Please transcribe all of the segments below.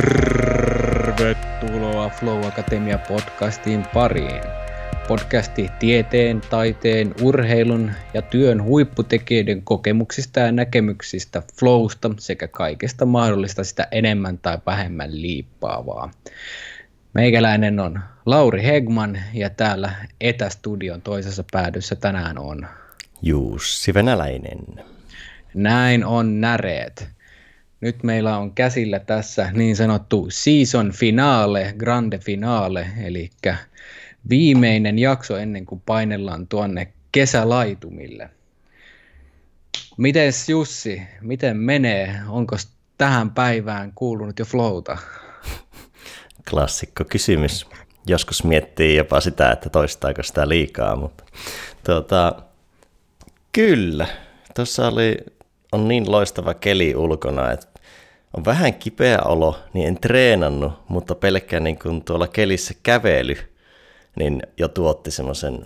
Tervetuloa Flow Akatemia podcastin pariin. Podcasti tieteen, taiteen, urheilun ja työn huipputekijöiden kokemuksista ja näkemyksistä, flowsta sekä kaikesta mahdollista sitä enemmän tai vähemmän liippaavaa. Meikäläinen on Lauri Hegman ja täällä etästudion toisessa päädyssä tänään on Jussi Venäläinen. Näin on näreet. Nyt meillä on käsillä tässä niin sanottu season finale, grande finale, eli viimeinen jakso ennen kuin painellaan tuonne kesälaitumille. Mites Jussi, miten menee? Onko tähän päivään kuulunut jo flowta? Klassikko kysymys. Joskus miettii jopa sitä, että toistaako sitä liikaa, mutta kyllä. Tuossa on niin loistava keli ulkona, että on vähän kipeä olo, niin en treenannut, mutta pelkkä niin kun tuolla kelissä kävely niin jo tuotti semmoisen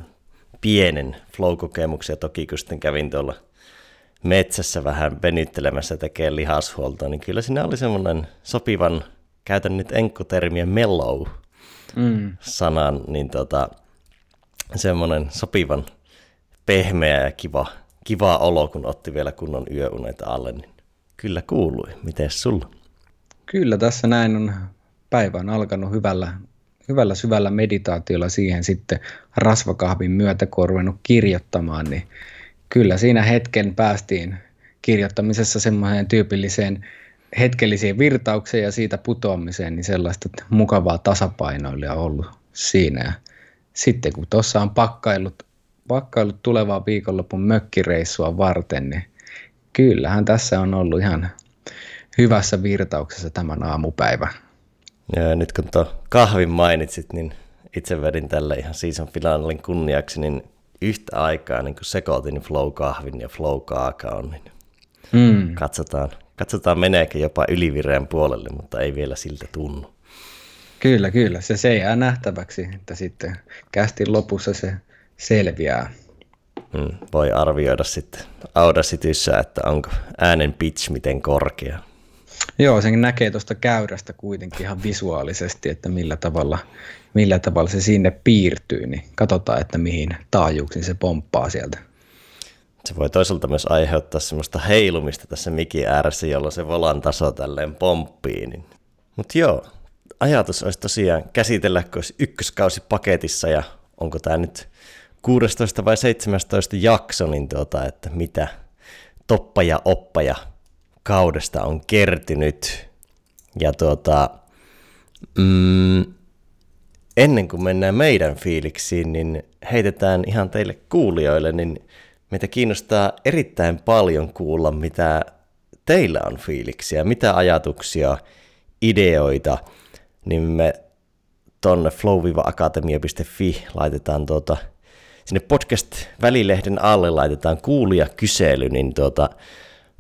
pienen flow-kokemuksen. Toki kun sitten kävin tuolla metsässä vähän venyttelemässä tekemään lihashuoltoa, niin kyllä siinä oli semmoinen sopivan, käytän nyt enkkotermiä mellow-sanan, niin semmoinen sopivan pehmeä ja kiva olo, kun otti vielä kunnon yöunet alle, niin kyllä kuului. Mites sulla? Kyllä tässä näin on. Päivä on alkanut hyvällä syvällä meditaatiolla siihen sitten rasvakahvin myötä, kun on ruvennut kirjoittamaan, niin kyllä siinä hetken päästiin kirjoittamisessa semmoiseen tyypilliseen hetkellisiin virtaukseen ja siitä putoamiseen, niin sellaista mukavaa tasapainoilua on ollut siinä. Ja sitten kun tuossa on pakkailut tulevaa viikonlopun mökkireissua varten, niin kyllähän tässä on ollut ihan hyvässä virtauksessa tämän aamupäivän. Ja nyt kun tuo kahvin mainitsit, niin itse vedin tälle ihan season finaalin kunniaksi, niin yhtä aikaa niin kun sekoitin flow-kahvin ja flow-kaakaon, niin katsotaan meneekö jopa ylivireen puolelle, mutta ei vielä siltä tunnu. Kyllä, se jää nähtäväksi, että sitten kästin lopussa se selviää. Voi arvioida sitten Audacityssä, että onko äänen pitch miten korkea. Joo, sen näkee tuosta käyrästä kuitenkin ihan visuaalisesti, että millä tavalla se sinne piirtyy, niin katsotaan, että mihin taajuuksiin se pomppaa sieltä. Se voi toisaalta myös aiheuttaa semmoista heilumista tässä mikin ääressä, jolloin se volan taso tälleen pomppii. Niin. Mutta joo, ajatus olisi tosiaan käsitellä, kun olisi ykköskausi paketissa ja onko tämä nyt 16 vai 17 jakso, niin että mitä toppa ja oppaja kaudesta on kertynyt. Ja ennen kuin mennään meidän fiiliksiin, niin heitetään ihan teille kuulijoille, niin meitä kiinnostaa erittäin paljon kuulla, mitä teillä on fiiliksiä, mitä ajatuksia, ideoita, niin me tonne flowivaakatemia.fi laitetaan sinne podcast-välilehden alle laitetaan kuulijakysely, niin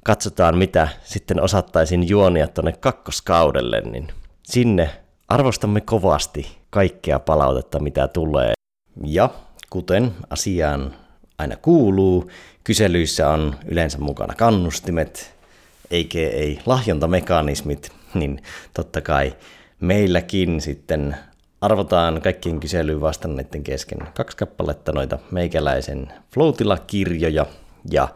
katsotaan mitä sitten osattaisiin juonia tonne kakkoskaudelle, niin sinne arvostamme kovasti kaikkea palautetta, mitä tulee. Ja kuten asiaan aina kuuluu, kyselyissä on yleensä mukana kannustimet, ei lahjontamekanismit, niin totta kai meilläkin sitten arvotaan kaikkien kyselyyn vastanneiden kesken 2 kappaletta noita meikäläisen Floutilla-kirjoja ja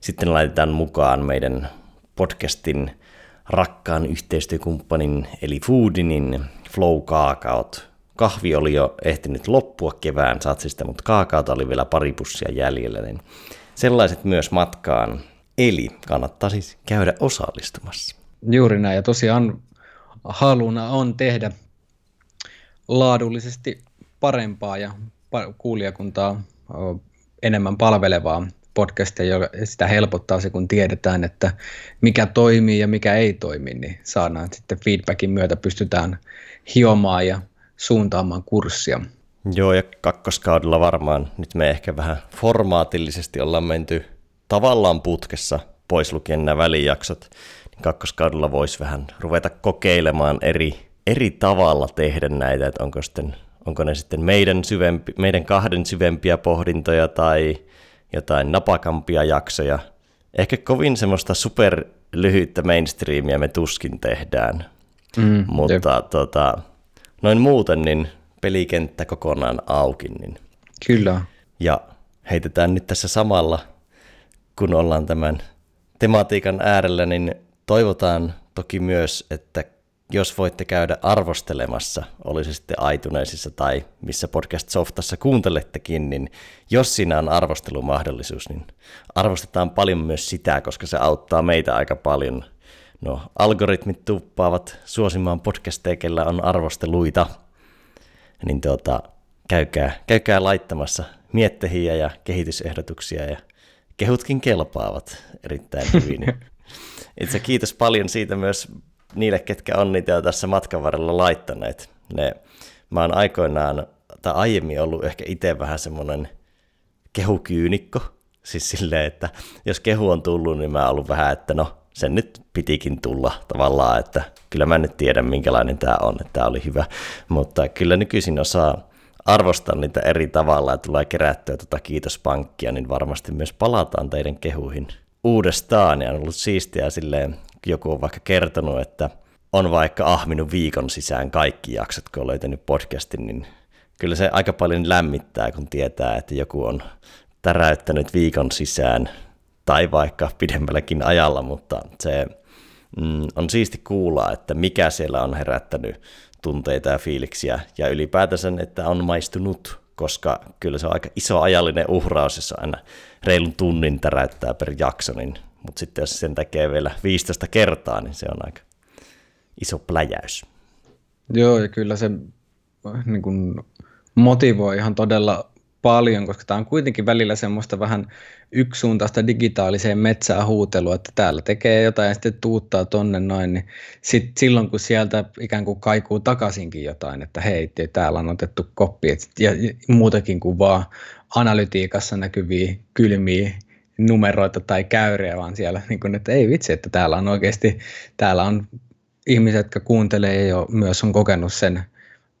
sitten laitetaan mukaan meidän podcastin rakkaan yhteistyökumppanin eli Foodinin Flow-kaakaot. Kahvi oli jo ehtinyt loppua kevään satsista, mutta kaakaota oli vielä pari pussia jäljellä, niin sellaiset myös matkaan. Eli kannattaa siis käydä osallistumassa. Juuri näin, ja tosiaan haluna on tehdä laadullisesti parempaa ja kuulijakuntaa enemmän palvelevaa podcastia, ja sitä helpottaa se, kun tiedetään, että mikä toimii ja mikä ei toimi, niin saadaan sitten feedbackin myötä pystytään hiomaan ja suuntaamaan kurssia. Joo, ja kakkoskaudella varmaan nyt me ehkä vähän formaatillisesti ollaan menty tavallaan putkessa, pois lukien nämä välijaksot. Kakkoskaudella voisi vähän ruveta kokeilemaan eri tavalla tehdä näitä, että onko ne sitten meidän kahden syvempiä pohdintoja tai jotain napakampia jaksoja. Ehkä kovin semmoista superlyhyttä mainstreamia me tuskin tehdään. Mutta noin muuten niin pelikenttä kokonaan auki. Niin. Kyllä. Ja heitetään nyt tässä samalla, kun ollaan tämän tematiikan äärellä, niin toivotaan toki myös, että jos voitte käydä arvostelemassa, oli se sitten iTunesissa tai missä podcast-softassa kuuntelettekin, niin jos siinä on arvostelumahdollisuus, niin arvostetaan paljon myös sitä, koska se auttaa meitä aika paljon. No, algoritmit tuppaavat suosimaan podcasteja, kellä on arvosteluita, niin käykää laittamassa miettehiä ja kehitysehdotuksia, ja kehutkin kelpaavat erittäin hyvin. Itse kiitos paljon siitä myös niille, ketkä on niitä tässä matkan varrella laittaneet. Mä oon aiemmin ollut ehkä itse vähän semmoinen kehukyynikko, siis silleen, että jos kehu on tullut, niin mä oon ollut vähän, että no, sen nyt pitikin tulla tavallaan, että kyllä mä nyt tiedän, minkälainen tää on, että tää oli hyvä, mutta kyllä nykyisin osaa arvostaa niitä eri tavalla, ja tulee kerättyä kiitospankkia, niin varmasti myös palataan teidän kehuihin uudestaan, ja on ollut siistiä silleen, joku on vaikka kertonut, että on vaikka ahminut viikon sisään kaikki jaksot, kun on löytänyt podcastin, niin kyllä se aika paljon lämmittää, kun tietää, että joku on täräyttänyt viikon sisään tai vaikka pidemmälläkin ajalla, mutta se on siisti kuulla, että mikä siellä on herättänyt tunteita ja fiiliksiä ja ylipäätänsä, että on maistunut, koska kyllä se on aika iso ajallinen uhraus, jos aina reilun tunnin täräyttää per jakso, niin mutta sitten jos sen tekee vielä 15 kertaa, niin se on aika iso pläjäys. Joo, ja kyllä se niin kun motivoi ihan todella paljon, koska tämä on kuitenkin välillä semmoista vähän yksisuuntaista digitaaliseen metsään huutelua, että täällä tekee jotain ja sitten tuuttaa tonne noin, niin silloin kun sieltä ikään kuin kaikuu takaisinkin jotain, että hei, täällä on otettu koppi, ja muutakin kuin vaan analytiikassa näkyviä kylmiä numeroita tai käyriä, vaan siellä, niin kun, että ei vitsi, että täällä on oikeasti, täällä on ihmiset, jotka kuuntelee ja myös on kokenut sen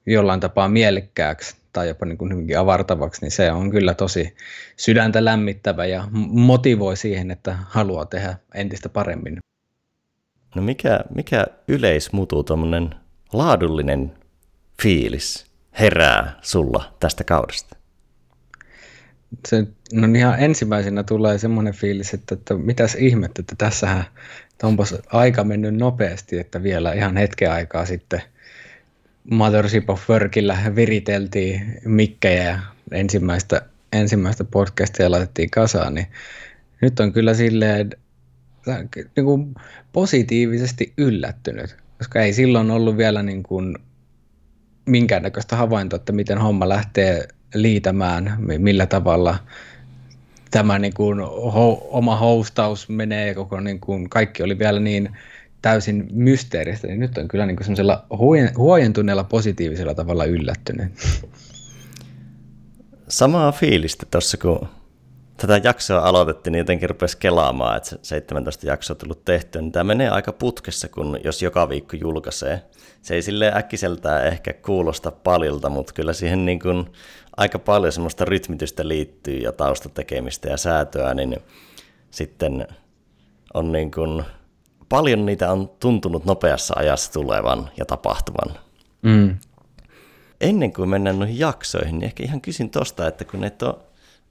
jollain tapaa mielekkääksi tai jopa niin kuin hyvinkin avartavaksi, niin se on kyllä tosi sydäntä lämmittävä ja motivoi siihen, että haluaa tehdä entistä paremmin. No mikä yleismutu, tuommoinen laadullinen fiilis herää sulla tästä kaudesta? Se, no ihan ensimmäisenä tulee semmoinen fiilis, että mitäs ihmettä, että tässähän onpas aika mennyt nopeasti, että vielä ihan hetken aikaa sitten Mother Ship of Workilla viriteltiin mikkejä ja ensimmäistä podcastia laitettiin kasaan, niin nyt on kyllä silleen niin kuin positiivisesti yllättynyt, koska ei silloin ollut vielä niin kuin minkäännäköistä havaintoa, että miten homma lähtee liitämään, millä tavalla tämä niin kuin oma hostaus menee, koko niin kuin kaikki oli vielä niin täysin mysteeristä, niin nyt on kyllä niin kuin semmoisella huojentuneella positiivisella tavalla yllättynyt. Samaa fiilistä tuossa, kun tätä jaksoa aloitettiin, niin jotenkin rupesi kelaamaan, että 17 jaksoa on tullut tehtyä, niin tämä menee aika putkessa, kun jos joka viikko julkaisee. Se ei silleen äkkiseltään ehkä kuulosta paljolta, mutta kyllä siihen niin kuin aika paljon semmoista rytmitystä liittyy ja taustatekemistä ja säätöä, niin sitten on niin kuin paljon niitä on tuntunut nopeassa ajassa tulevan ja tapahtuvan. Mm. Ennen kuin mennään noihin jaksoihin, niin ehkä ihan kysyn tosta, että kun et ole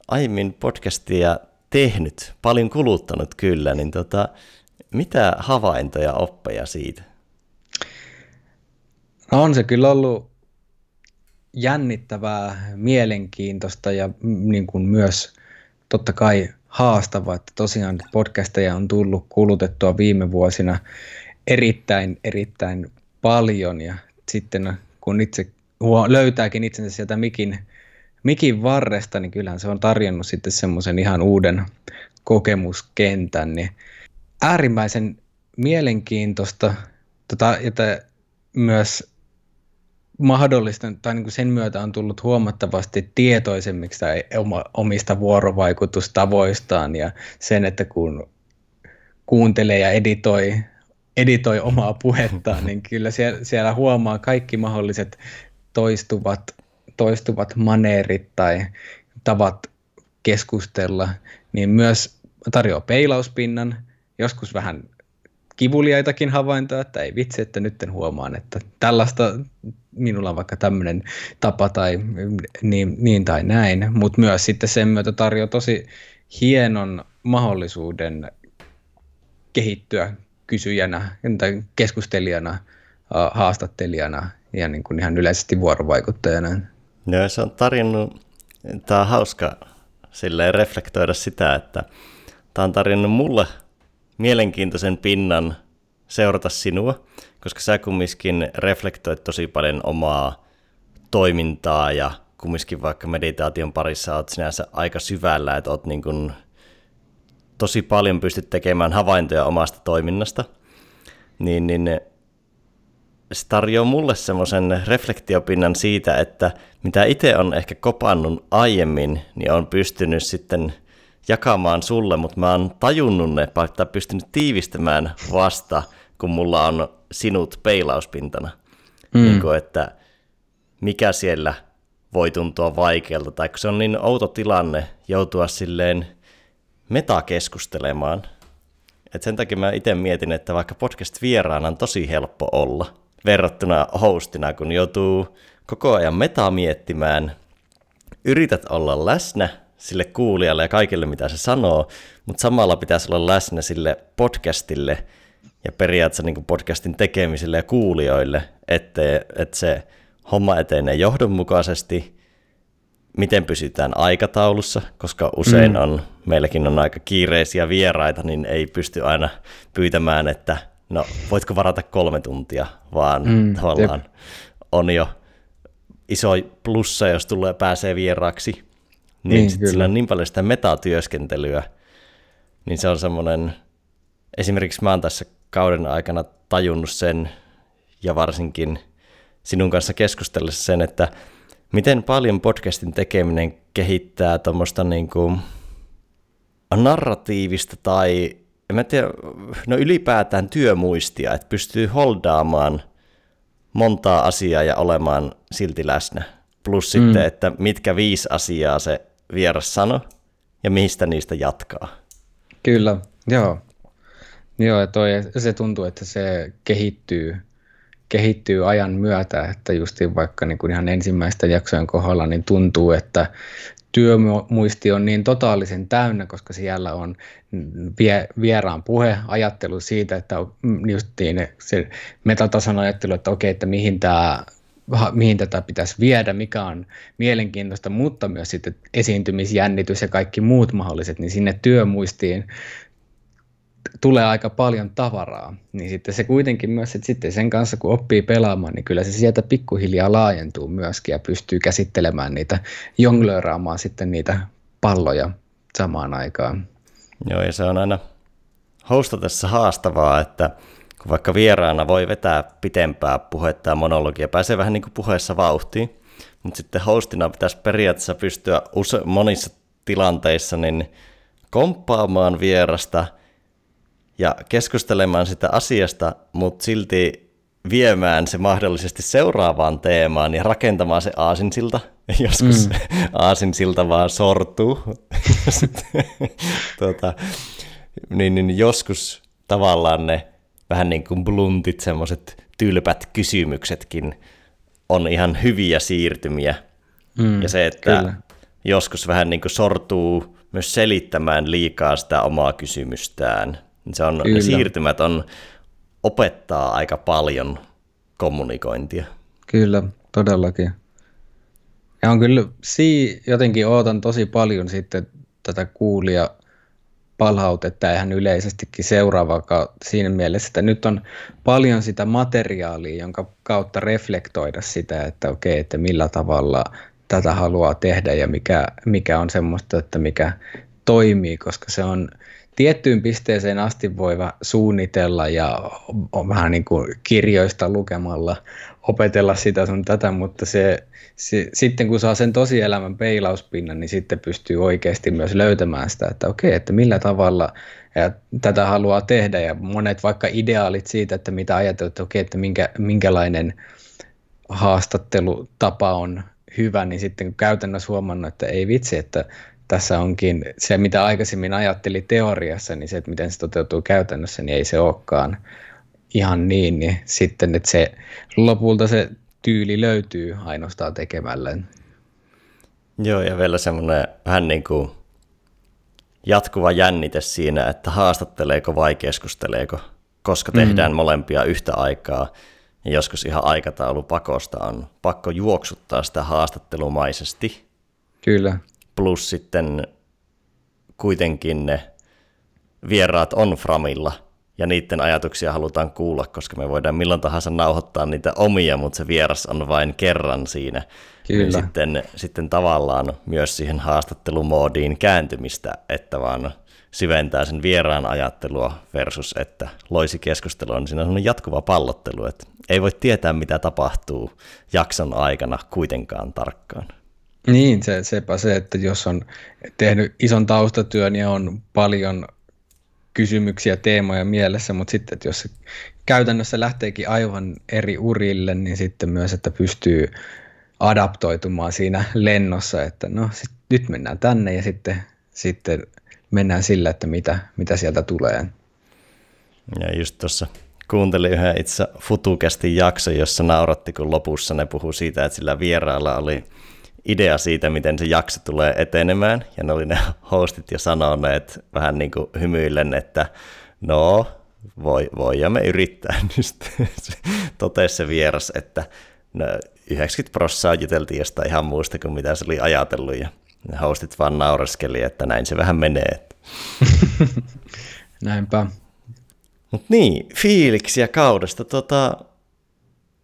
aiemmin podcastia tehnyt, paljon kuluttanut kyllä, niin mitä havaintoja, oppeja siitä? No on se kyllä ollut jännittävää, mielenkiintoista ja niin kuin myös totta kai haastavaa, että tosiaan podcasteja on tullut kulutettua viime vuosina erittäin paljon ja sitten kun itse löytääkin itsensä sieltä mikin varresta, niin kyllähän se on tarjonnut sitten semmoisen ihan uuden kokemuskentän, niin äärimmäisen mielenkiintoista että myös mahdollista, tai niin kuin sen myötä on tullut huomattavasti tietoisemmiksi omista vuorovaikutustavoistaan ja sen, että kun kuuntelee ja editoi omaa puhettaan, niin kyllä siellä huomaa kaikki mahdolliset toistuvat maneerit tai tavat keskustella, niin myös tarjoaa peilauspinnan, joskus vähän kivuliaitakin havaintoja, että ei vitsi, että nytten huomaan, että tällaista minulla on vaikka tämmöinen tapa tai niin tai näin, mutta myös sitten sen myötä tarjoaa tosi hienon mahdollisuuden kehittyä kysyjänä, keskustelijana, haastattelijana ja niin kuin ihan yleisesti vuorovaikuttajana. No, se on tarjonnut, tämä on hauska silleen reflektoida sitä, että tämä on tarjonnut mulle mielenkiintoisen pinnan seurata sinua, koska sä kumminkin reflektoit tosi paljon omaa toimintaa ja kumminkin vaikka meditaation parissa oot sinänsä aika syvällä, että oot niin kuin tosi paljon pystyt tekemään havaintoja omasta toiminnasta, niin se tarjoaa mulle semmoisen reflektiopinnan siitä, että mitä itse on ehkä kopannut aiemmin, niin on pystynyt sitten jakamaan sulle, mutta mä oon tajunnut ne, tai pystynyt tiivistämään vasta, kun mulla on sinut peilauspintana. Niin kuin, että mikä siellä voi tuntua vaikealta, tai kun se on niin outo tilanne joutua silleen metakeskustelemaan. Et sen takia mä itse mietin, että vaikka podcast-vieraana on tosi helppo olla verrattuna hostina, kun joutuu koko ajan meta miettimään, yrität olla läsnä sille kuulijalle ja kaikille, mitä se sanoo, mutta samalla pitäisi olla läsnä sille podcastille ja periaatteessa niin kuin podcastin tekemiselle ja kuulijoille, että se homma etenee johdonmukaisesti, miten pysytään aikataulussa, koska usein on, meilläkin on aika kiireisiä vieraita, niin ei pysty aina pyytämään, että no voitko varata 3 tuntia, vaan tavallaan on jo iso plussa, jos tulee pääsee vieraaksi. Niin sitten sillä on niin paljon sitä metatyöskentelyä, niin se on semmoinen, esimerkiksi mä oon tässä kauden aikana tajunnut sen, ja varsinkin sinun kanssa keskustellessa sen, että miten paljon podcastin tekeminen kehittää tuommoista niinku narratiivista tai, en mä tiedä, no ylipäätään työmuistia, että pystyy holdaamaan montaa asiaa ja olemaan silti läsnä. Plus sitten, että mitkä 5 asiaa se vieras sanoi ja mistä niistä jatkaa. Kyllä, joo. Joo, se tuntuu, että se kehittyy ajan myötä, että justiin vaikka niin kuin ihan ensimmäisten jaksojen kohdalla niin tuntuu, että työmuisti on niin totaalisen täynnä, koska siellä on vieraan puhe, ajattelu siitä, että justiin se metatason ajattelu, että okei, että mihin tätä pitäisi viedä, mikä on mielenkiintoista, mutta myös sitten esiintymisjännitys ja kaikki muut mahdolliset, niin sinne työmuistiin tulee aika paljon tavaraa. Niin sitten se kuitenkin myös, että sitten sen kanssa kun oppii pelaamaan, niin kyllä se sieltä pikkuhiljaa laajentuu myöskin ja pystyy käsittelemään niitä, jonglööraamaan sitten niitä palloja samaan aikaan. Joo, ja se on aina hostatessa haastavaa, että vaikka vieraana voi vetää pitempää puhetta ja monologia, pääsee vähän niin kuin puheessa vauhtiin, mutta sitten hostina pitäisi periaatteessa pystyä monissa tilanteissa niin komppaamaan vierasta ja keskustelemaan sitä asiasta, mutta silti viemään se mahdollisesti seuraavaan teemaan ja rakentamaan se aasinsilta. Joskus aasinsilta vaan sortuu. niin joskus tavallaan ne vähän niin kuin bluntit, semmoiset tylpät kysymyksetkin on ihan hyviä siirtymiä. Ja se, että kyllä, joskus vähän niin kuin sortuu myös selittämään liikaa sitä omaa kysymystään. Se on, ne siirtymät opettaa aika paljon kommunikointia. Kyllä, todellakin. Ja on kyllä, jotenkin ootan tosi paljon sitten tätä kuulia palautetta ihan yleisestikin seuraavaa siinä mielessä, että nyt on paljon sitä materiaalia, jonka kautta reflektoida sitä, että okei, että millä tavalla tätä haluaa tehdä ja mikä on semmoista, että mikä toimii, koska se on tiettyyn pisteeseen asti voi suunnitella ja on vähän niin kuin kirjoista lukemalla opetella sitä sun tätä, mutta se sitten kun saa sen tosielämän peilauspinnan, niin sitten pystyy oikeasti myös löytämään sitä, että okei, että millä tavalla tätä haluaa tehdä ja monet vaikka ideaalit siitä, että mitä ajatellaan, että okei, että minkälainen haastattelutapa on hyvä, niin sitten kun käytännössä huomannut, että ei vitsi, että tässä onkin se, mitä aikaisemmin ajatteli teoriassa, niin se, että miten se toteutuu käytännössä, niin ei se olekaan ihan niin. Niin sitten, että se lopulta se tyyli löytyy ainoastaan tekemällä. Joo, ja vielä semmoinen vähän niin kuin jatkuva jännite siinä, että haastatteleeko vai keskusteleeko, koska tehdään molempia yhtä aikaa. Ja joskus ihan aikataulupakosta on pakko juoksuttaa sitä haastattelumaisesti. Kyllä. Plus sitten kuitenkin ne vieraat on framilla ja niiden ajatuksia halutaan kuulla, koska me voidaan milloin tahansa nauhoittaa niitä omia, mutta se vieras on vain kerran siinä. Kyllä. Sitten tavallaan myös siihen haastattelumoodiin kääntymistä, että vaan syventää sen vieraan ajattelua versus, että loisi keskustelua, niin siinä on jatkuva pallottelu, että ei voi tietää, mitä tapahtuu jakson aikana kuitenkaan tarkkaan. Niin, sepä se, että jos on tehnyt ison taustatyön ja on paljon kysymyksiä, teemoja mielessä, mutta sitten, että jos se käytännössä lähteekin aivan eri urille, niin sitten myös, että pystyy adaptoitumaan siinä lennossa, että no nyt mennään tänne ja sitten mennään sillä, että mitä sieltä tulee. Ja just tuossa kuuntelin yhden itse FutuCastin jakson, jossa nauratti, kun lopussa ne puhui siitä, että sillä vieraalla oli idea siitä, miten se jakso tulee etenemään, ja ne oli ne hostit jo sanoneet vähän niin kuin hymyillen, että no, voidaan me yrittää nyt. Totesi se vieras, että no, 90% juteltiin jostain ihan muusta kuin mitä se oli ajatellut, ja ne hostit vaan naureskeli, että näin se vähän menee. Näinpä. Mut niin, fiiliksiä kaudesta.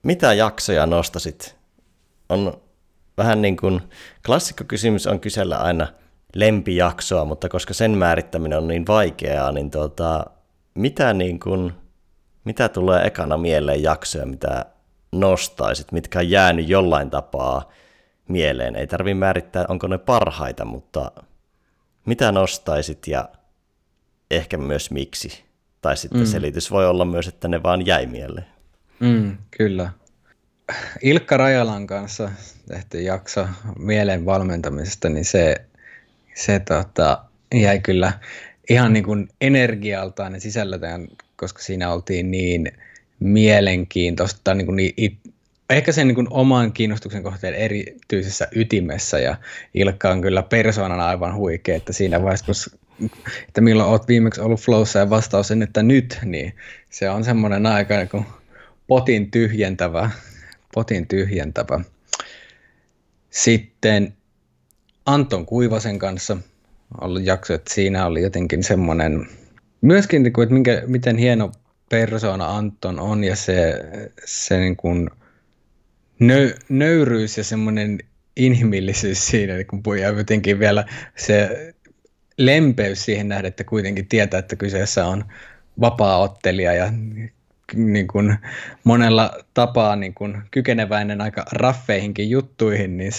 Mitä jaksoja nostasit? On vähän niin kuin klassikkokysymys on kysellä aina lempijaksoa, mutta koska sen määrittäminen on niin vaikeaa, niin, mitä tulee ekana mieleen jaksoja, mitä nostaisit, mitkä on jäänyt jollain tapaa mieleen? Ei tarvitse määrittää, onko ne parhaita, mutta mitä nostaisit ja ehkä myös miksi? Tai sitten selitys voi olla myös, että ne vaan jäi mieleen. Kyllä. Ilkka Rajalan kanssa tehty jakso mielen valmentamisesta, niin se jäi kyllä ihan niin kuin energialtaan ja sisällöltään, koska siinä oltiin niin mielenkiintoista, niin kuin ehkä sen niin kuin oman kiinnostuksen kohteen erityisessä ytimessä, ja Ilkka on kyllä persoonana aivan huikea, että siinä vaiheessa, että milloin olet viimeksi ollut flowssa ja vastaus on, että nyt, niin se on semmoinen aika niin kuin potin tyhjentävä. Sitten Anton Kuivasen kanssa ollut jakso, että siinä oli jotenkin semmoinen, myöskin, että miten hieno persoona Anton on, ja se niin kuin nöyryys ja semmoinen inhimillisyys siinä, kun puhutaan jotenkin vielä se lempeys siihen nähden, että kuitenkin tietää, että kyseessä on vapaaottelija ja niin kuin monella tapaa niin kuin kykeneväinen aika raffeihinkin juttuihin, niin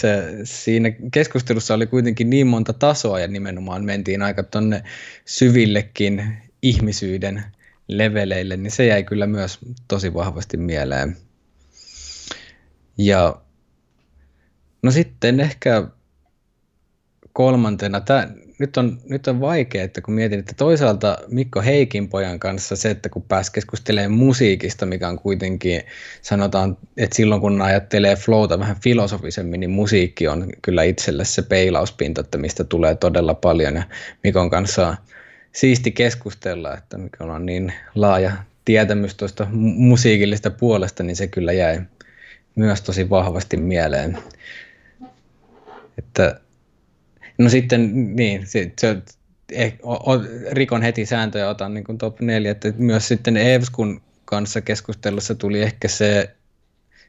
siinä keskustelussa oli kuitenkin niin monta tasoa ja nimenomaan mentiin aika tuonne syvillekin ihmisyyden leveleille, niin se jäi kyllä myös tosi vahvasti mieleen. Ja no sitten ehkä kolmantena, nyt on vaikea, että kun mietin, että toisaalta Mikko Heikinpojan kanssa se, että kun pääsi keskustelemaan musiikista, mikä on kuitenkin, sanotaan, että silloin kun ajattelee flowta vähän filosofisemmin, niin musiikki on kyllä itselle se peilauspinta, että mistä tulee todella paljon, ja Mikon kanssa on siisti keskustella, että Mikon on niin laaja tietämys tuosta musiikillista puolesta, niin se kyllä jäi myös tosi vahvasti mieleen. Että no sitten niin, rikon heti sääntöjä, otan niin kuin top 4, että myös sitten Eveskun kanssa keskustelussa tuli ehkä se,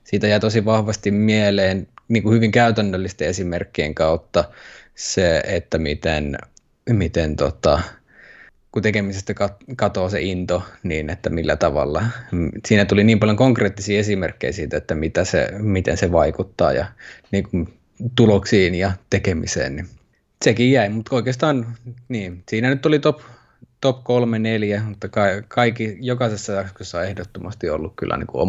siitä jäi tosi vahvasti mieleen niin kuin hyvin käytännöllisten esimerkkien kautta se, että miten kun tekemisestä katoaa se into, niin että millä tavalla. Siinä tuli niin paljon konkreettisia esimerkkejä siitä, että miten se vaikuttaa ja niin kuin tuloksiin ja tekemiseen, niin sekin jäi, mutta oikeastaan niin, siinä nyt oli top 3-4, mutta kaikki, jokaisessa jaksossa on ehdottomasti ollut kyllä niin kuin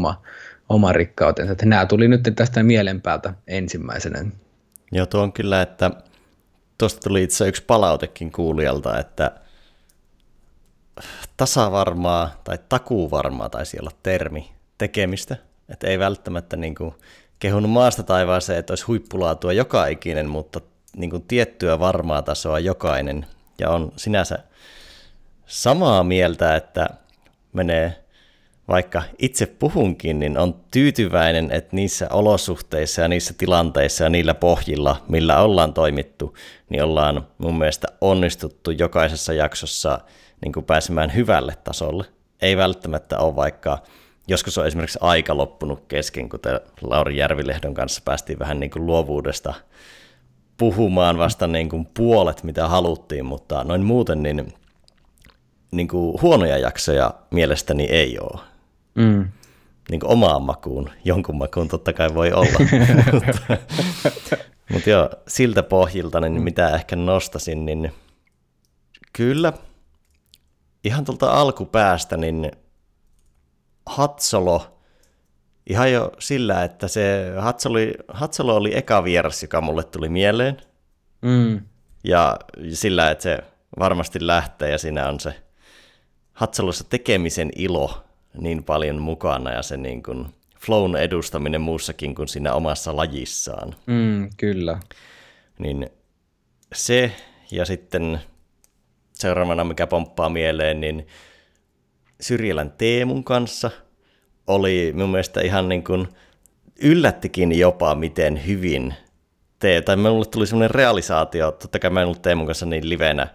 oma rikkautensa, että nämä tuli nyt tästä mielenpäältä ensimmäisenä. Joo, tuo on kyllä, että tuosta tuli itse yksi palautekin kuulijalta, että tasavarmaa tai takuuvarmaa taisi olla termi tekemistä. Että ei välttämättä niin kuin kehunut maasta taivaaseen, että olisi huippulaatua joka ikinen, mutta niin kuin tiettyä varmaa tasoa jokainen. Ja on sinänsä samaa mieltä, että menee, vaikka itse puhunkin, niin on tyytyväinen, että niissä olosuhteissa ja niissä tilanteissa ja niillä pohjilla, millä ollaan toimittu, niin ollaan mun mielestä onnistuttu jokaisessa jaksossa niin kuin pääsemään hyvälle tasolle. Ei välttämättä ole, vaikka joskus on esimerkiksi aika loppunut kesken, kuten Lauri Järvilehdön kanssa päästiin vähän niin kuin luovuudesta puhumaan vasta niin kuin puolet, mitä haluttiin, mutta noin muuten niin kuin huonoja jaksoja mielestäni ei ole. Mm. Niin kuin omaan makuun, jonkun makuun totta kai voi olla. Mutta joo, siltä pohjilta, niin mitä ehkä nostasin, niin kyllä ihan tuolta alkupäästä, niin Hatzolo, ihan jo sillä, että se Hatzolo oli eka vieras, joka mulle tuli mieleen. Mm. Ja sillä, että se varmasti lähtee ja siinä on se Hatzolossa tekemisen ilo niin paljon mukana ja se niin kuin flown edustaminen muussakin kuin siinä omassa lajissaan. Mm, kyllä. Niin se ja sitten seuraavana, mikä pomppaa mieleen, niin Syrjälän Teemun kanssa oli mun mielestä ihan niin kuin yllättikin jopa, miten hyvin tai minulle tuli semmoinen realisaatio, totta kai mä en ollut Teemun kanssa niin livenä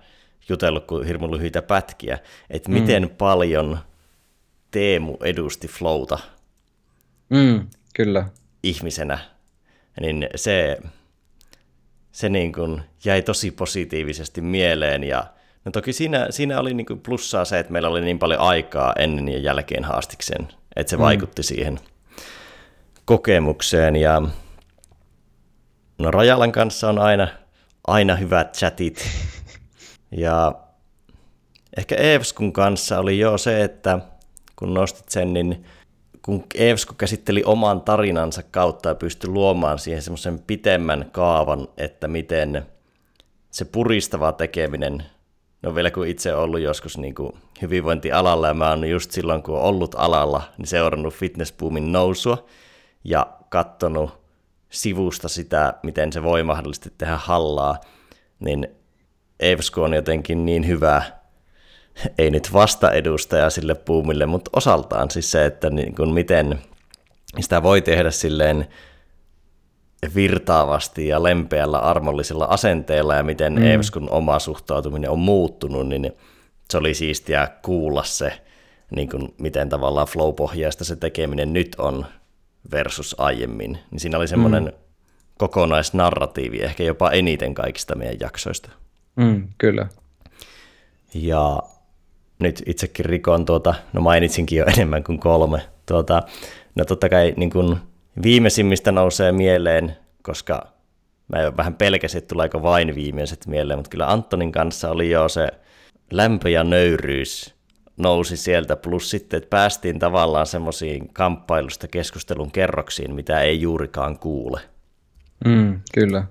jutellut kuin hirmu lyhyitä pätkiä, että miten paljon Teemu edusti Flouta kyllä. ihmisenä, niin se niin kuin jäi tosi positiivisesti mieleen ja no toki siinä oli niin kuin plussaa se, että meillä oli niin paljon aikaa ennen ja jälkeen haastiksen, että se vaikutti siihen kokemukseen ja no Rajalan kanssa on aina hyvät chatit. Ja ehkä Eveskun kanssa oli jo se, että kun nostit sen, niin kun Evesku käsitteli oman tarinansa kautta ja pystyi luomaan siihen semmoisen pitemmän kaavan, että miten se puristava tekeminen, no vielä kun itse olen ollut joskus niin kuin hyvinvointialalla ja mä olen just silloin kun olen ollut alalla, niin seurannut fitnessboomin nousua ja katsonut sivusta sitä, miten se voi mahdollisesti tehdä hallaa, niin Evesku on jotenkin niin hyvä, ei nyt vastaedustaja sille boomille, mutta osaltaan siis se, että niin kuin miten sitä voi tehdä silleen virtaavasti ja lempeällä armollisella asenteella ja miten Eveskun oma suhtautuminen on muuttunut, niin se oli siistiä kuulla se, niin kuin miten tavallaan flow-pohjaista se tekeminen nyt on versus aiemmin. Niin siinä oli semmoinen kokonaisnarratiivi ehkä jopa eniten kaikista meidän jaksoista. Kyllä. Ja nyt itsekin rikoin no mainitsinkin jo enemmän kuin 3. No totta kai niin kun viimeisimmistä nousee mieleen, koska mä jo vähän pelkäsin, että tuleeko vain viimeiset mieleen, mutta kyllä Antonin kanssa oli jo se lämpö ja nöyryys nousi sieltä, plus sitten, että päästiin tavallaan semmoisiin kamppailusta keskustelun kerroksiin, mitä ei juurikaan kuule. Kyllä.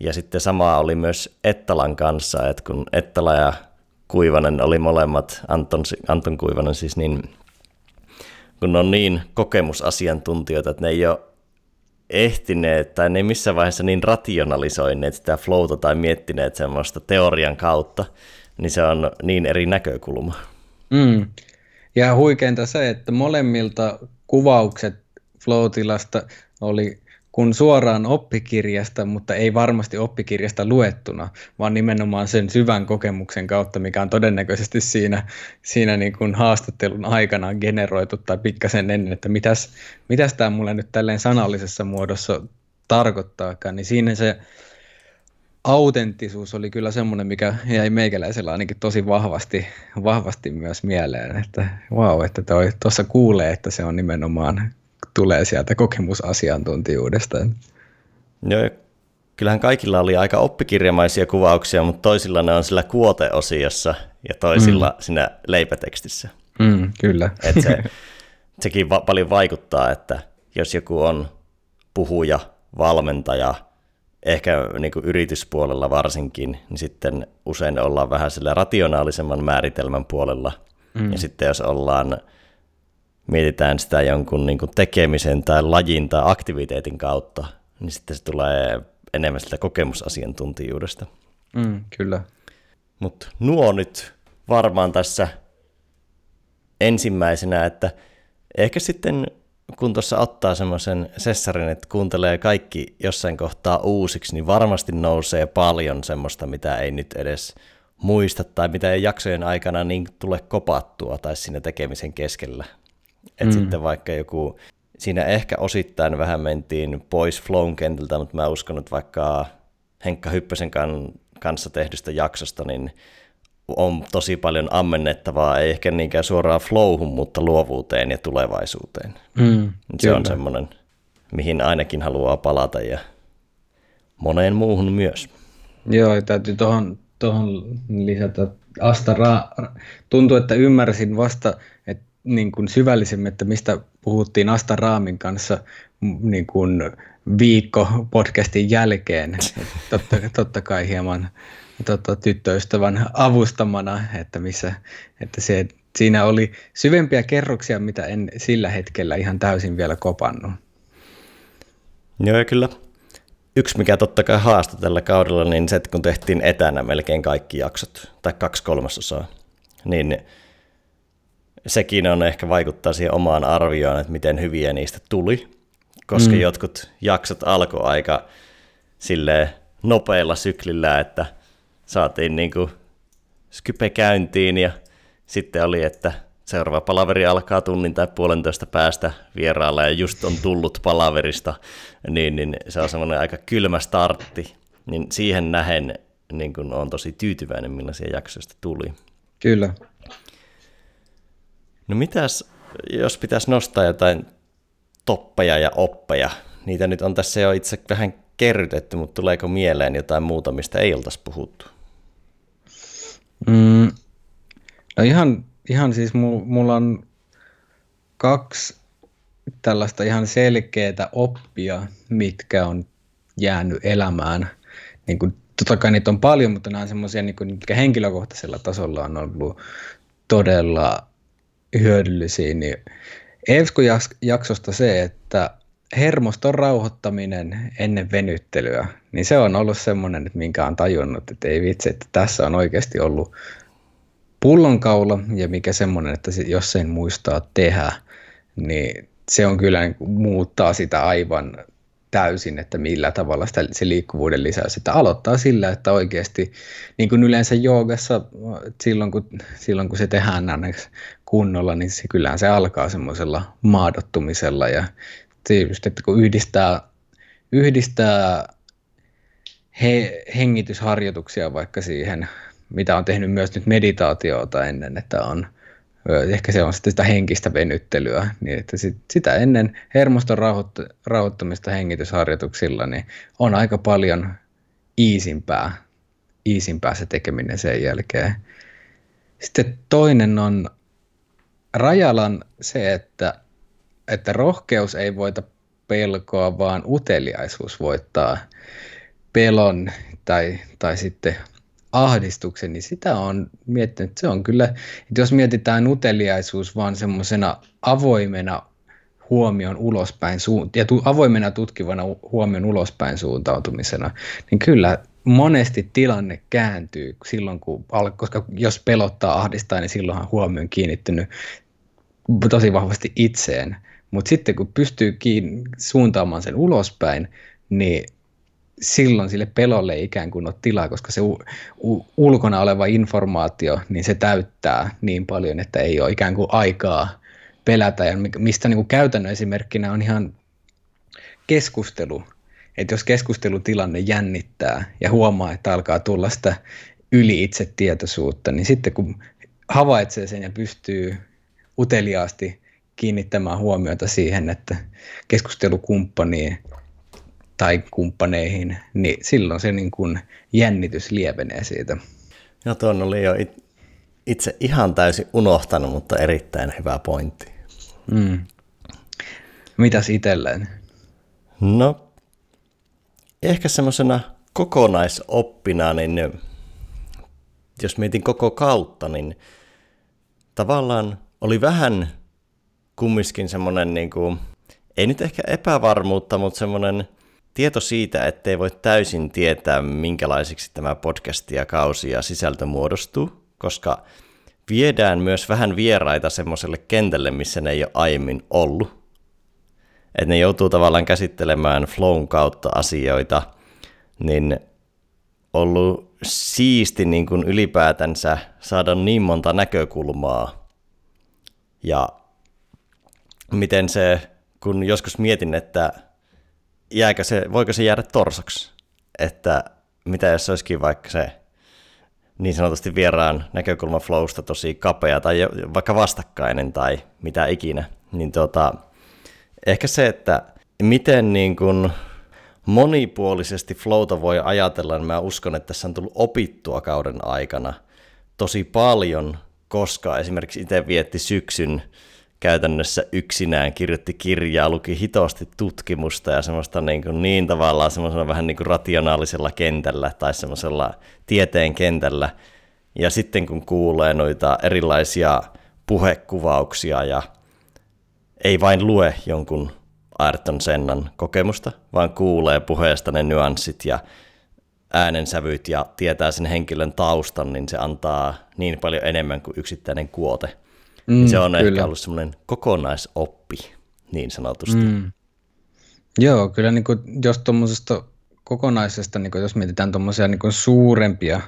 Ja sitten samaa oli myös Ettalan kanssa, että kun Ettala ja Kuivanen oli molemmat, Anton Kuivanen siis, niin kun ne on niin kokemusasiantuntijoita, että ne ei ole ehtineet tai ne missään vaiheessa niin rationalisoineet sitä flowta tai miettineet semmoista teorian kautta, niin se on niin eri näkökulma. Ja huikeinta se, että molemmilta kuvaukset Flow-tilasta oli kun suoraan oppikirjasta, mutta ei varmasti oppikirjasta luettuna, vaan nimenomaan sen syvän kokemuksen kautta, mikä on todennäköisesti siinä niin kuin haastattelun aikana generoitu tai pikkasen ennen, että mitäs tämä mulle nyt tälleen sanallisessa muodossa tarkoittaakaan, niin siinä se autenttisuus oli kyllä semmoinen, mikä jäi meikäläisellä ainakin tosi vahvasti myös mieleen, että vau, että tuossa kuulee, että se on nimenomaan tulee sieltä kokemusasiantuntijuudesta. No, kyllähän kaikilla oli aika oppikirjamaisia kuvauksia, mutta toisilla ne on sillä kuoteosiossa ja toisilla siinä leipätekstissä. Kyllä. Et sekin paljon vaikuttaa, että jos joku on puhuja, valmentaja, ehkä niin kuin yrityspuolella varsinkin, niin sitten usein ollaan vähän sillä rationaalisemman määritelmän puolella. Mm. Ja sitten jos mietitään sitä jonkun niin kuin tekemisen tai lajin tai aktiviteetin kautta, niin sitten se tulee enemmän sitä kokemusasiantuntijuudesta. Mm, kyllä. Mutta nuo nyt varmaan tässä ensimmäisenä, että ehkä sitten kun tuossa ottaa semmoisen sessarin, että kuuntelee kaikki jossain kohtaa uusiksi, niin varmasti nousee paljon semmoista, mitä ei nyt edes muista tai mitä ei jaksojen aikana niin tule kopattua tai siinä tekemisen keskellä. Että sitten vaikka joku, siinä ehkä osittain vähän mentiin pois flown kentältä, mutta mä uskon, että vaikka Henkka Hyppösen kanssa tehdystä jaksosta, niin on tosi paljon ammennettavaa, ei ehkä niinkään suoraan flowhun, mutta luovuuteen ja tulevaisuuteen. Mm, se on semmoinen, mihin ainakin haluaa palata ja moneen muuhun myös. Joo, täytyy tuohon lisätä. Asta Raam, tuntuu, että ymmärsin vasta että niin kuin syvällisemmin, että mistä puhuttiin Asta Raamin kanssa niin kuin viikko podcastin jälkeen. Totta kai hieman tyttöystävän avustamana, että siinä oli syvempiä kerroksia, mitä en sillä hetkellä ihan täysin vielä kopannut. Joo, kyllä. Yksi, mikä totta kai haastoi tällä kaudella, niin se, että kun tehtiin etänä melkein kaikki jaksot, tai 2/3, niin sekin on ehkä vaikuttaa siihen omaan arvioon, että miten hyviä niistä tuli, koska jotkut jaksot alkoi aika silleen nopeilla syklillä, että saatiin niinku skype käyntiin ja sitten oli, että seuraava palaveri alkaa tunnin tai puolentoista päästä vieraalla ja just on tullut palaverista, niin se on semmoinen aika kylmä startti. Niin siihen nähen niin kun olen tosi tyytyväinen, millaisia jaksoista tuli. Kyllä. No mitäs, jos pitäisi nostaa jotain toppeja ja oppeja, niitä nyt on tässä jo itse vähän kerrytetty, mutta tuleeko mieleen jotain muuta, mistä ei oltaisi puhuttu? No ihan siis mulla on 2 tällaista ihan selkeää oppia, mitkä on jäänyt elämään. Niin kuin, totta kai niitä on paljon, mutta nämä on semmoisia, niin kuin, mitkä henkilökohtaisella tasolla on ollut todella hyödyllisiä. Niin Eveskun jaksosta se, että hermoston rauhoittaminen ennen venyttelyä, niin se on ollut semmoinen, että minkä on tajunnut, että ei vitsi, että tässä on oikeasti ollut pullonkaula ja mikä semmoinen, että jos sen muistaa tehdä, niin se on kyllä niin muuttaa sitä aivan täysin, että millä tavalla se liikkuvuuden lisäys, että aloittaa sillä, että oikeasti niin kuin yleensä joogassa silloin kun se tehdään ainaksi kunnolla, niin se kyllähän se alkaa semmoisella maadottumisella ja tietysti, että kun yhdistää hengitysharjoituksia vaikka siihen, mitä on tehnyt myös nyt meditaatiota ennen, että on ehkä se on sitten sitä henkistä venyttelyä, niin että sitä ennen hermoston rauhoittamista hengitysharjoituksilla niin on aika paljon iisimpää se tekeminen sen jälkeen. Sitten toinen on Rajalan se, että rohkeus ei voita pelkoa, vaan uteliaisuus voittaa pelon tai sitten ahdistuksen, niin sitä on miettinyt, että se on kyllä, että jos mietitään uteliaisuus vaan semmoisena avoimena huomion ulospäin ja avoimena tutkivana huomion ulospäin suuntautumisena, niin kyllä monesti tilanne kääntyy silloin, kun koska jos pelottaa ahdistaa, niin silloinhan huomio on kiinnittynyt tosi vahvasti itseen. Mutta sitten kun pystyy suuntaamaan sen ulospäin, niin silloin sille pelolle ei ikään kuin ole tilaa, koska se ulkona oleva informaatio, niin se täyttää niin paljon, että ei ole ikään kuin aikaa pelätä. Ja mistä niin kuin käytännön esimerkkinä on ihan keskustelu. Että jos keskustelutilanne jännittää ja huomaa, että alkaa tulla sitä yli-itsetietoisuutta, niin sitten kun havaitsee sen ja pystyy uteliaasti kiinnittämään huomiota siihen, että keskustelukumppaniin tai kumppaneihin, niin silloin se niin kuin jännitys lievenee siitä. No tuon oli jo itse ihan täysin unohtanut, mutta erittäin hyvä pointti. Mitäs itselleen? No Ehkä semmoisena kokonaisoppina, niin jos mietin koko kautta, niin tavallaan oli vähän kumminkin semmoinen, niin kuin, ei nyt ehkä epävarmuutta, mutta semmoinen tieto siitä, ettei voi täysin tietää, minkälaisiksi tämä podcast ja kausi ja sisältö muodostuu, koska viedään myös vähän vieraita semmoiselle kentälle, missä ne ei ole aiemmin ollut. Että ne joutuu tavallaan käsittelemään flown kautta asioita, niin ollut siisti niin kuin ylipäätänsä saada niin monta näkökulmaa. Ja miten se, kun joskus mietin, että jääkö se, voiko se jäädä torsoksi, että mitä jos se olisikin vaikka se niin sanotusti vieraan näkökulma flowsta tosi kapea tai vaikka vastakkainen tai mitä ikinä, niin ehkä se, että miten niin kuin monipuolisesti flowta voi ajatella, niin mä uskon, että tässä on tullut opittua kauden aikana tosi paljon, koska esimerkiksi itse vietti syksyn käytännössä yksinään, kirjoitti kirjaa, luki hitosti tutkimusta ja semmoista niin tavallaan semmoisella vähän niin kuin rationaalisella kentällä tai semmoisella tieteen kentällä. Ja sitten kun kuulee noita erilaisia puhekuvauksia ja ei vain lue jonkun Ayrton Sennan kokemusta, vaan kuulee puheesta ne nyanssit ja äänensävyt ja tietää sen henkilön taustan, niin se antaa niin paljon enemmän kuin yksittäinen kuote. Se on kyllä ehkä ollut semmoinen kokonaisoppi, niin sanotusti. Joo, kyllä niin kuin, jos tuommoisesta kokonaisesta, niin kuin, jos mietitään tuommoisia niin kuin suurempia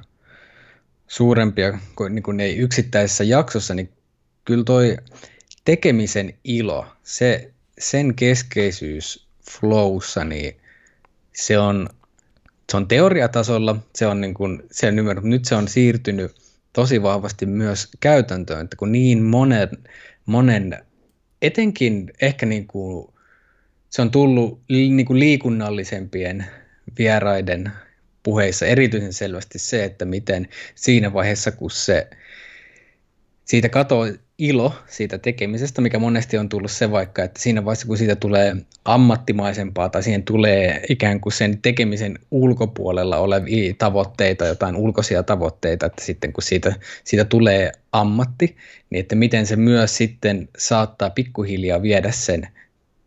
niin kuin ne yksittäisessä jaksossa, niin kyllä toi tekemisen ilo, sen keskeisyys flowssa, niin se on teoriatasolla, se on ymmärretty, nyt se on siirtynyt tosi vahvasti myös käytäntöön, että kun niin monen etenkin ehkä niin kuin, se on tullut niin kuin liikunnallisempien vieraiden puheissa erityisen selvästi se, että miten siinä vaiheessa, kun siitä katoaa ilo siitä tekemisestä, mikä monesti on tullut se vaikka, että siinä vaiheessa, kun siitä tulee ammattimaisempaa tai siihen tulee ikään kuin sen tekemisen ulkopuolella olevia tavoitteita, jotain ulkoisia tavoitteita, että sitten kun siitä tulee ammatti, niin että miten se myös sitten saattaa pikkuhiljaa viedä sen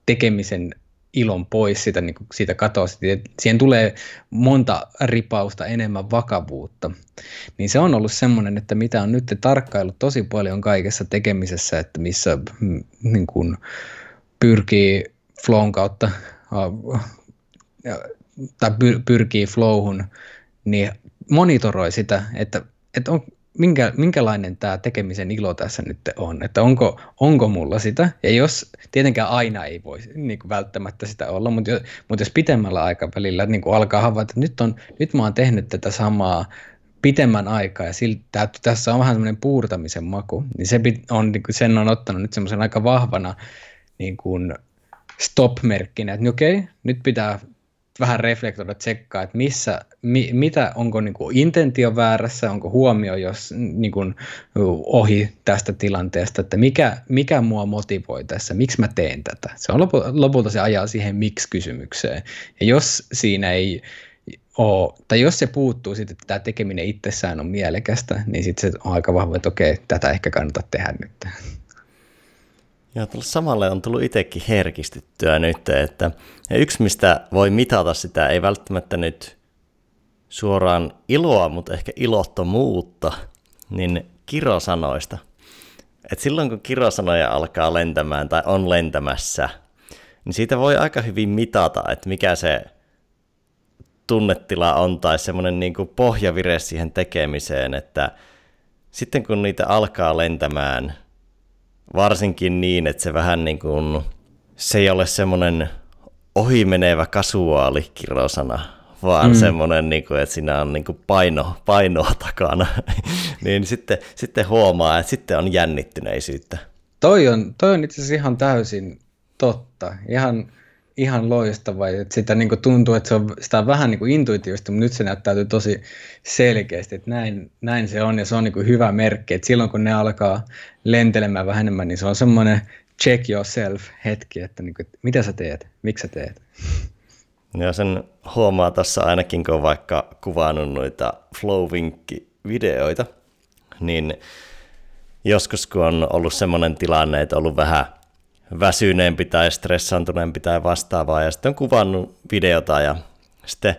tekemisen ilon pois siitä, niin kuin siitä katoaa, siihen tulee monta ripausta enemmän vakavuutta, niin se on ollut semmoinen, että mitä on nyt tarkkaillut tosi paljon kaikessa tekemisessä, että missä niin kuin pyrkii flown kautta tai pyrkii flowhun, niin monitoroi sitä, että on minkälainen tämä tekemisen ilo tässä nyt on, että onko mulla sitä, ja jos tietenkään aina ei voi niin kuin välttämättä sitä olla, mutta jos pitemmällä aikavälillä niin kuin alkaa havaita, että nyt mä oon tehnyt tätä samaa pitemmän aikaa, ja tässä on vähän semmoinen puurtamisen maku, niin se on, niin kuin sen on ottanut nyt semmoisen aika vahvana niin kuin stop-merkkinä, että okei, nyt pitää vähän reflektoida, tsekkaa, että missä, mitä, onko niin kuin intentio väärässä, onko huomio jos niin kuin ohi tästä tilanteesta, että mikä mua motivoi tässä, miksi mä teen tätä. Se on lopulta se ajaa siihen miksi-kysymykseen. Ja jos siinä ei ole, tai jos se puuttuu sitten, että tämä tekeminen itsessään on mielekästä, niin sitten se on aika vahva, että okei, tätä ehkä kannattaa tehdä nyt. Joo, samalle on tullut itsekin herkistyttyä nyt, että yksi mistä voi mitata sitä, ei välttämättä nyt suoraan iloa, mutta ehkä ilottomuutta, niin kirosanoista. Et silloin kun kirosanoja alkaa lentämään tai on lentämässä, niin siitä voi aika hyvin mitata, että mikä se tunnetila on tai semmoinen niin kuin pohjavire siihen tekemiseen, että sitten kun niitä alkaa lentämään, varsinkin niin, että se vähän niin kuin, se ei ole semmoinen ohimenevä kasuaali kirosana, vaan semmoinen, niin kuin, että siinä on niin kuin painoa takana, niin sitten huomaa, että sitten on jännittyneisyyttä. Toi on itse asiassa ihan täysin totta, ihan loistavaa, että sitä niin kuin tuntuu, että sitä on vähän niin kuin intuitiivista, mutta nyt se näyttäytyy tosi selkeästi, että näin se on, ja se on niin kuin hyvä merkki, että silloin kun ne alkaa lentelemään vähän enemmän, niin se on semmoinen check yourself hetki, että, niin kuin, että mitä sä teet, miksi sä teet. Ja sen huomaa tässä ainakin, kun on vaikka kuvannut noita flow-vinkki-videoita, niin joskus kun on ollut semmoinen tilanne, että on ollut vähän väsyneempi tai stressaantuneempi tai vastaavaa, ja sitten on kuvannut videota ja sitten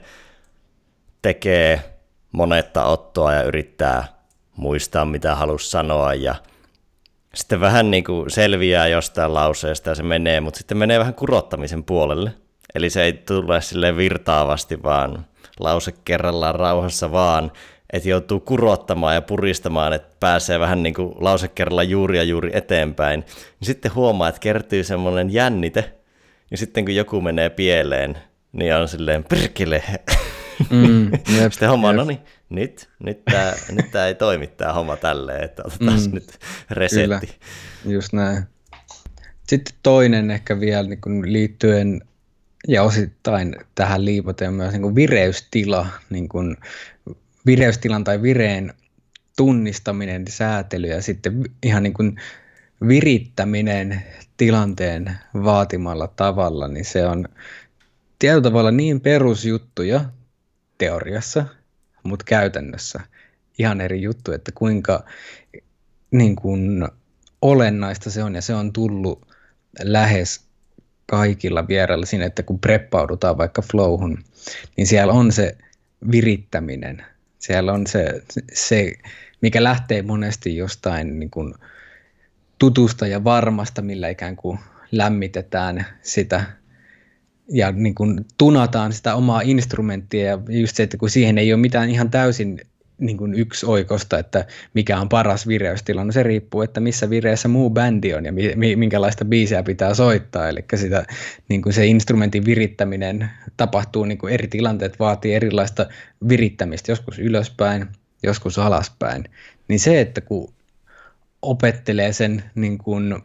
tekee monetta ottoa ja yrittää muistaa, mitä halusi sanoa, ja sitten vähän niin kuin selviää jostain lauseesta ja se menee, mutta sitten menee vähän kurottamisen puolelle. Eli se ei tule silleen virtaavasti, vaan lause kerrallaan rauhassa vaan, että joutuu kurottamaan ja puristamaan, että pääsee vähän niin kuin lause kerrallaan juuri ja juuri eteenpäin. Niin sitten huomaa, että kertyy semmoinen jännite, ja sitten kun joku menee pieleen, niin on silleen perkele. Jep, sitten homma, no niin, nyt tämä ei toimi tämä homma tälleen, että otetaan nyt resetti. Kyllä, just näin. Sitten toinen ehkä vielä niin kuin liittyen ja osittain tähän liipoteen myös niin kuin vireystila, niin kuin vireystilan tai vireen tunnistaminen, säätely ja sitten ihan niin kuin virittäminen tilanteen vaatimalla tavalla, niin se on tietyllä tavalla niin perusjuttuja teoriassa, mutta käytännössä ihan eri juttu, että kuinka niin kuin olennaista se on, ja se on tullut lähes kaikilla vierailla siinä, että kun preppaudutaan vaikka flowhun, niin siellä on se virittäminen, siellä on se mikä lähtee monesti jostain niin kuin tutusta ja varmasta, millä ikään kuin lämmitetään sitä ja niin kuin tunataan sitä omaa instrumenttia, ja just se, että kun siihen ei ole mitään ihan täysin niin kuin yksioikosta, että mikä on paras vireystila, no se riippuu, että missä vireessä muu bändi on ja minkälaista biisiä pitää soittaa, eli sitä, niin kuin se instrumentin virittäminen tapahtuu, niin kuin eri tilanteet vaatii erilaista virittämistä, joskus ylöspäin, joskus alaspäin, niin se, että kun opettelee sen niin kuin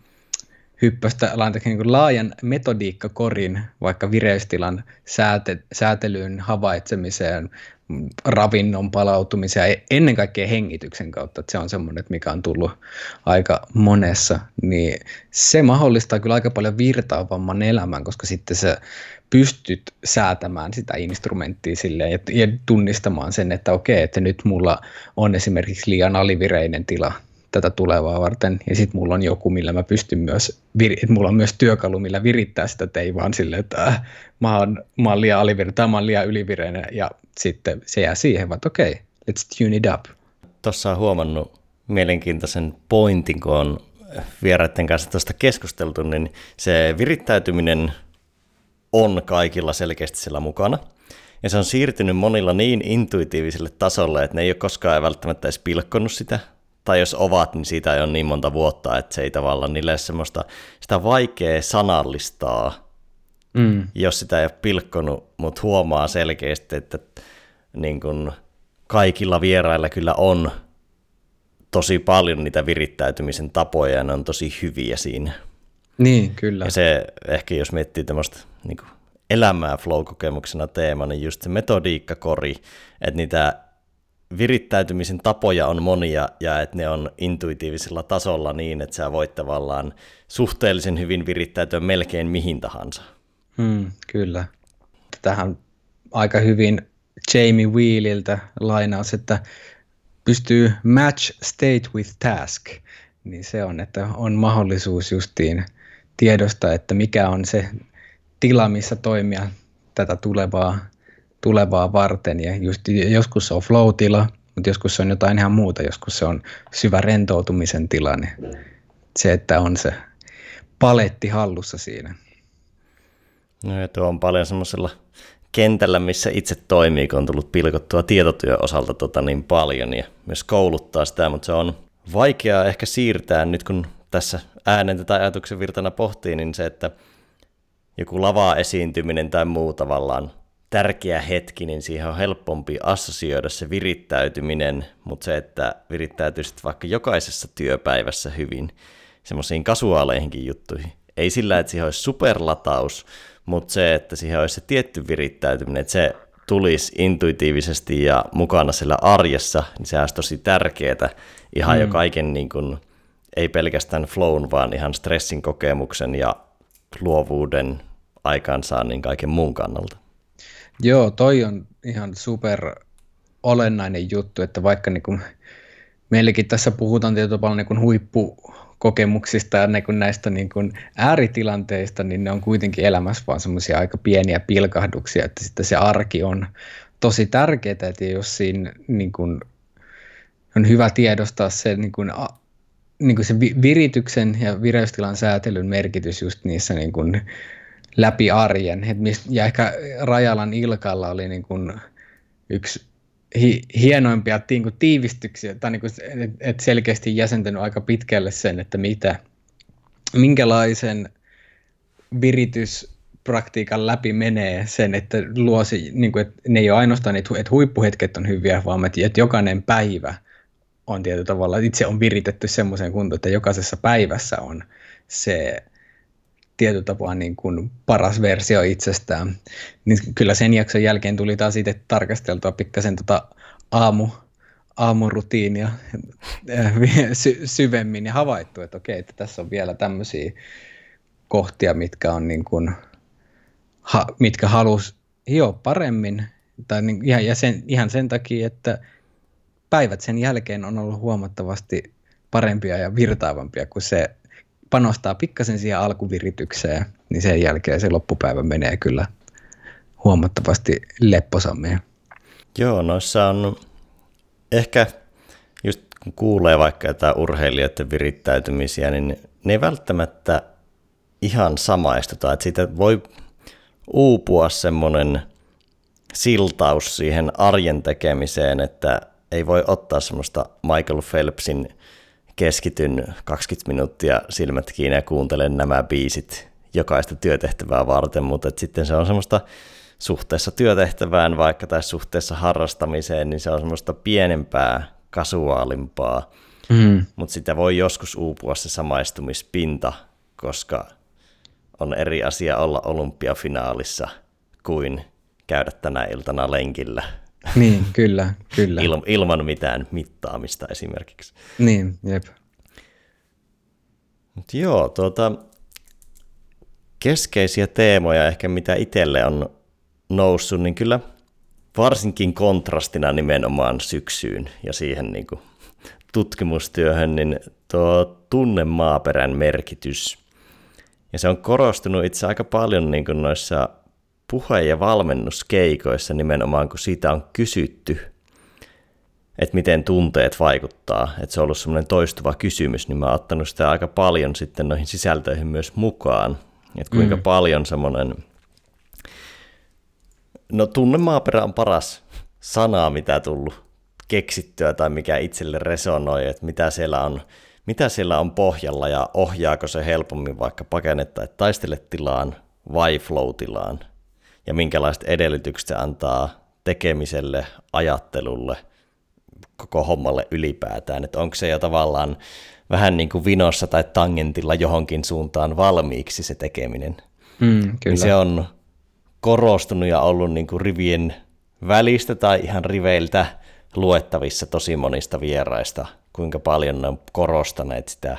hyppöstä niin laajan metodiikkakorin vaikka vireystilan säätelyyn, havaitsemiseen, ravinnon palautumiseen ja ennen kaikkea hengityksen kautta, että se on semmoinen, mikä on tullut aika monessa, niin se mahdollistaa kyllä aika paljon virtaavamman elämän, koska sitten sä pystyt säätämään sitä instrumenttia silleen ja tunnistamaan sen, että okei, että nyt mulla on esimerkiksi liian alivireinen tila tätä tulevaa varten, ja sitten mulla on joku, millä mä pystyn myös, mulla on myös työkalu, millä virittää sitä, että ei vaan silleen, että mä oon liian alivireinen tai mä oon liian ylivireinen, ja sitten se jää siihen, vaan okei, let's tune it up. Tuossa on huomannut mielenkiintoisen pointin, kun on vieraiden kanssa tuosta keskusteltu, niin se virittäytyminen on kaikilla selkeästi siellä mukana, ja se on siirtynyt monilla niin intuitiiviselle tasolle, että ne ei ole koskaan välttämättä edes pilkkonut sitä, tai jos ovat, niin siitä ei ole niin monta vuotta, että se ei tavallaan niille ole semmoista, sitä vaikea sanallistaa, jos sitä ei ole pilkkonut, mutta huomaa selkeästi, että niin kun kaikilla vierailla kyllä on tosi paljon niitä virittäytymisen tapoja, ja ne on tosi hyviä siinä. Niin, kyllä. Ja se ehkä, jos miettii tämmöistä niin kun elämää flow-kokemuksena teema, niin just se metodiikkakori, että niitä virittäytymisen tapoja on monia, ja että ne on intuitiivisella tasolla niin, että sä voit tavallaan suhteellisen hyvin virittäytyä melkein mihin tahansa. Kyllä. Tähän aika hyvin Jamie Whealiltä lainaus, että pystyy match state with task, niin se on, että on mahdollisuus justiin tiedostaa, että mikä on se tila, missä toimia tätä tulevaa varten, ja just, joskus se on flow-tila, mutta joskus se on jotain ihan muuta, joskus se on syvä rentoutumisen tila, niin se, että on se paletti hallussa siinä. No ja tuo on paljon semmoisella kentällä, missä itse toimii, kun on tullut pilkottua tietotyön osalta niin paljon, ja myös kouluttaa sitä, mutta se on vaikeaa ehkä siirtää nyt, kun tässä äänen tai ajatuksen virtana pohtii, niin se, että joku lavaa esiintyminen tai muu tavallaan tärkeä hetki, niin siihen on helpompi assosioida se virittäytyminen, mutta se, että virittäytyisit vaikka jokaisessa työpäivässä hyvin semmoisiin kasuaaleihinkin juttuihin. Ei sillä, että siihen olisi superlataus, mutta se, että siihen olisi se tietty virittäytyminen, että se tulisi intuitiivisesti ja mukana siellä arjessa, niin se olisi tosi tärkeää ihan jo kaiken, niin kuin, ei pelkästään flown, vaan ihan stressin kokemuksen ja luovuuden aikaansaannin kaiken muun kannalta. Joo, toi on ihan super olennainen juttu, että vaikka niin kuin meilläkin tässä puhutaan tietyllä tavalla niin kuin huippukokemuksista ja niin kuin näistä niin kuin ääritilanteista, niin ne on kuitenkin elämässä vaan semmoisia aika pieniä pilkahduksia, että sitten se arki on tosi tärkeää, että jos siinä niin kuin on hyvä tiedostaa se niin kuin se virityksen ja vireystilan säätelyn merkitys just niissä niin kuin läpi arjen. Ja ehkä Rajalan Ilkalla oli niin kuin yksi hienoimpia niin kuin tiivistyksiä, tai niin kuin, et selkeästi jäsentänyt aika pitkälle sen, että minkälaisen virityspraktiikan läpi menee sen, että luosi, niin kuin, että ne ei ole ainoastaan, että huippuhetket on hyviä, vaan että jokainen päivä on tietyllä tavalla, itse on viritetty semmoiseen kuntoon, että jokaisessa päivässä on se tietyllä tapaa niin kuin paras versio itsestään. Niin kyllä sen jakson jälkeen tuli taas itse tarkasteltua pikkasen aamurutiinia syvemmin ja havaittu, että okei, että tässä on vielä tämmöisiä kohtia, mitkä on niin kuin, mitkä halusi hioa paremmin. Tai niin, ihan sen takia, että päivät sen jälkeen on ollut huomattavasti parempia ja virtaavampia, kun se panostaa pikkasen siihen alkuviritykseen, niin sen jälkeen se loppupäivä menee kyllä huomattavasti lepposammin. Joo, noissa on ehkä just kun kuulee vaikka jotain urheilijoiden virittäytymisiä, niin ne ei välttämättä ihan samaistuta, että siitä voi uupua semmoinen siltaus siihen arjen tekemiseen, että ei voi ottaa semmoista Michael Phelpsin keskityn 20 minuuttia silmät kiinni ja kuuntelen nämä biisit jokaista työtehtävää varten, mutta sitten se on semmoista suhteessa työtehtävään vaikka tai suhteessa harrastamiseen, niin se on semmoista pienempää, kasuaalimpaa, mutta sitä voi joskus uupua se samaistumispinta, koska on eri asia olla olympiafinaalissa kuin käydä tänä iltana lenkillä. Niin, kyllä. Ilman mitään mittaamista esimerkiksi. Niin, jep. Mut joo, keskeisiä teemoja ehkä mitä itselle on noussut, niin kyllä varsinkin kontrastina nimenomaan syksyyn ja siihen niin kuin tutkimustyöhön, niin tuo tunnemaaperän merkitys. Ja se on korostunut itse aika paljon niin kuin noissa puhe- ja valmennuskeikoissa nimenomaan, kun siitä on kysytty, että miten tunteet vaikuttaa, että se on ollut semmoinen toistuva kysymys, niin mä oon ottanut sitä aika paljon sitten noihin sisältöihin myös mukaan, että kuinka paljon semmoinen, no tunnemaaperä on paras sana, mitä tullut keksittyä tai mikä itselle resonoi, että mitä siellä on pohjalla ja ohjaako se helpommin vaikka pakene tai taisteletilaan vai flow-tilaan. Ja minkälaiset edellytykset se antaa tekemiselle, ajattelulle, koko hommalle ylipäätään. Että onko se jo tavallaan vähän niin kuin vinossa tai tangentilla johonkin suuntaan valmiiksi se tekeminen. Kyllä. Se on korostunut ja ollut niin kuin rivien välistä tai ihan riveiltä luettavissa tosi monista vieraista, kuinka paljon ne on korostaneet sitä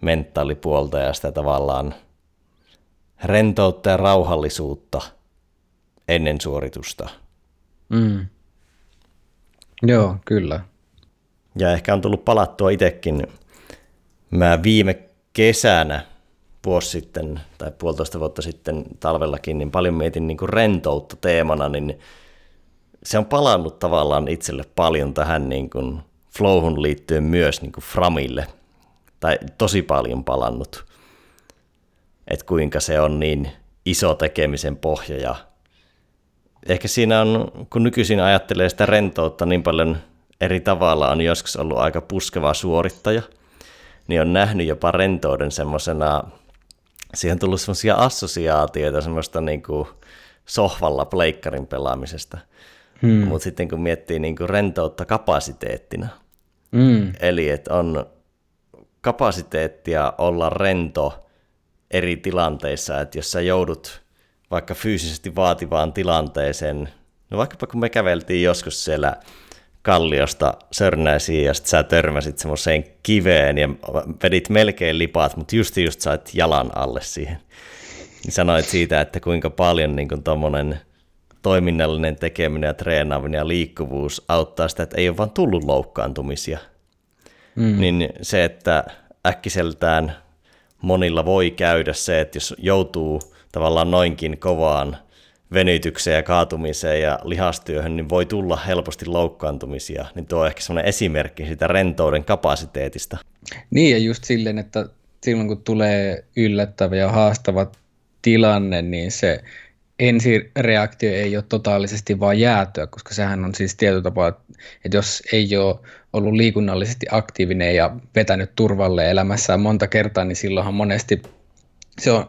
mentaalipuolta ja sitä tavallaan rentoutta ja rauhallisuutta ennen suoritusta. Joo, kyllä. Ja ehkä on tullut palattua itsekin. Mä viime kesänä, vuosi sitten tai puolitoista vuotta sitten talvellakin, niin paljon mietin niin kuin rentoutta teemana, niin se on palannut tavallaan itselle paljon tähän niin kuin flowhun liittyen myös niin kuin framille. Tai tosi paljon palannut. Että kuinka se on niin iso tekemisen pohja ja ehkä siinä on, kun nykyisin ajattelee sitä rentoutta niin paljon eri tavalla, on joskus ollut aika puskeva suorittaja, niin on nähnyt jopa rentouden semmoisena, siihen on tullut semmoisia assosiaatioita semmoista niin kuin sohvalla pleikkarin pelaamisesta, mutta sitten kun miettii niin kuin rentoutta kapasiteettina, eli että on kapasiteettia olla rento eri tilanteissa, että jos sä joudut vaikka fyysisesti vaativaan tilanteeseen. No vaikkapa kun me käveltiin joskus siellä kalliosta Sörnäisiin ja sitten sä törmäsit semmoiseen kiveen ja vedit melkein lipaat, mutta just sait jalan alle siihen. Sanoit siitä, että kuinka paljon niin kun tommonen toiminnallinen tekeminen ja treenaaminen ja liikkuvuus auttaa sitä, että ei ole vaan tullut loukkaantumisia. Mm. Niin se, että äkkiseltään monilla voi käydä se, että jos joutuu tavallaan noinkin kovaan venytykseen ja kaatumiseen ja lihastyöhön, niin voi tulla helposti loukkaantumisia. Niin tuo on ehkä sellainen esimerkki siitä rentouden kapasiteetista. Niin ja just silleen, että silloin kun tulee yllättävä ja haastava tilanne, niin se ensireaktio ei ole totaalisesti vaan jäätyä, koska sehän on siis tietyllä tapaa, että jos ei ole ollut liikunnallisesti aktiivinen ja vetänyt turvalle elämässään monta kertaa, niin silloinhan monesti se on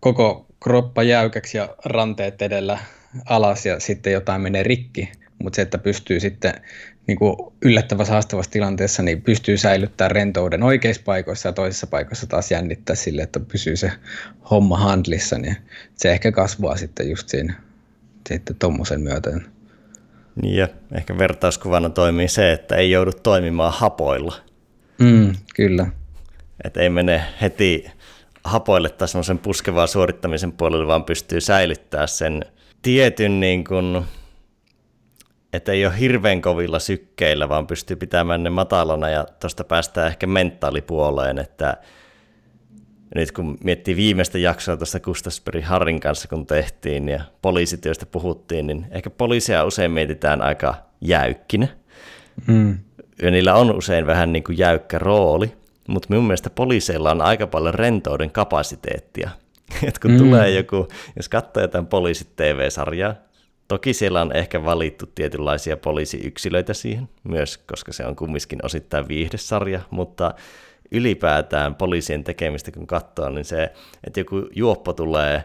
koko kroppa jäykäksi ja ranteet edellä alas ja sitten jotain menee rikki, mutta se, että pystyy sitten niin kuin yllättävässä haastavassa tilanteessa, niin pystyy säilyttämään rentouden oikeissa paikoissa ja toisissa paikoissa taas jännittää sille, että pysyy se homma handlissa, niin se ehkä kasvaa sitten just siinä sitten tommosen myöten. Ja ehkä vertauskuvana toimii se, että ei joudu toimimaan hapoilla. Mm, kyllä. Että ei mene heti hapoille tai semmoisen puskevaan suorittamisen puolelle, vaan pystyy säilyttämään sen tietyn niin kuin, että ei ole hirveän kovilla sykkeillä, vaan pystyy pitämään ne matalana ja tuosta päästään ehkä mentaalipuoleen, että nyt kun miettii viimeistä jaksoa tuosta Kustasperi Hardin kanssa, kun tehtiin ja poliisityöstä puhuttiin, niin ehkä poliisia usein mietitään aika jäykkinä. Mm. Ja niillä on usein vähän niin kuin jäykkä rooli, mutta minun mielestä poliiseilla on aika paljon rentouden kapasiteettia. Et kun tulee joku, jos katsoo jotain poliisit TV-sarjaa, toki siellä on ehkä valittu tietynlaisia poliisiyksilöitä siihen myös, koska se on kumminkin osittain viihdesarja, mutta ylipäätään poliisien tekemistä kun katsoo, niin se, että joku juoppo tulee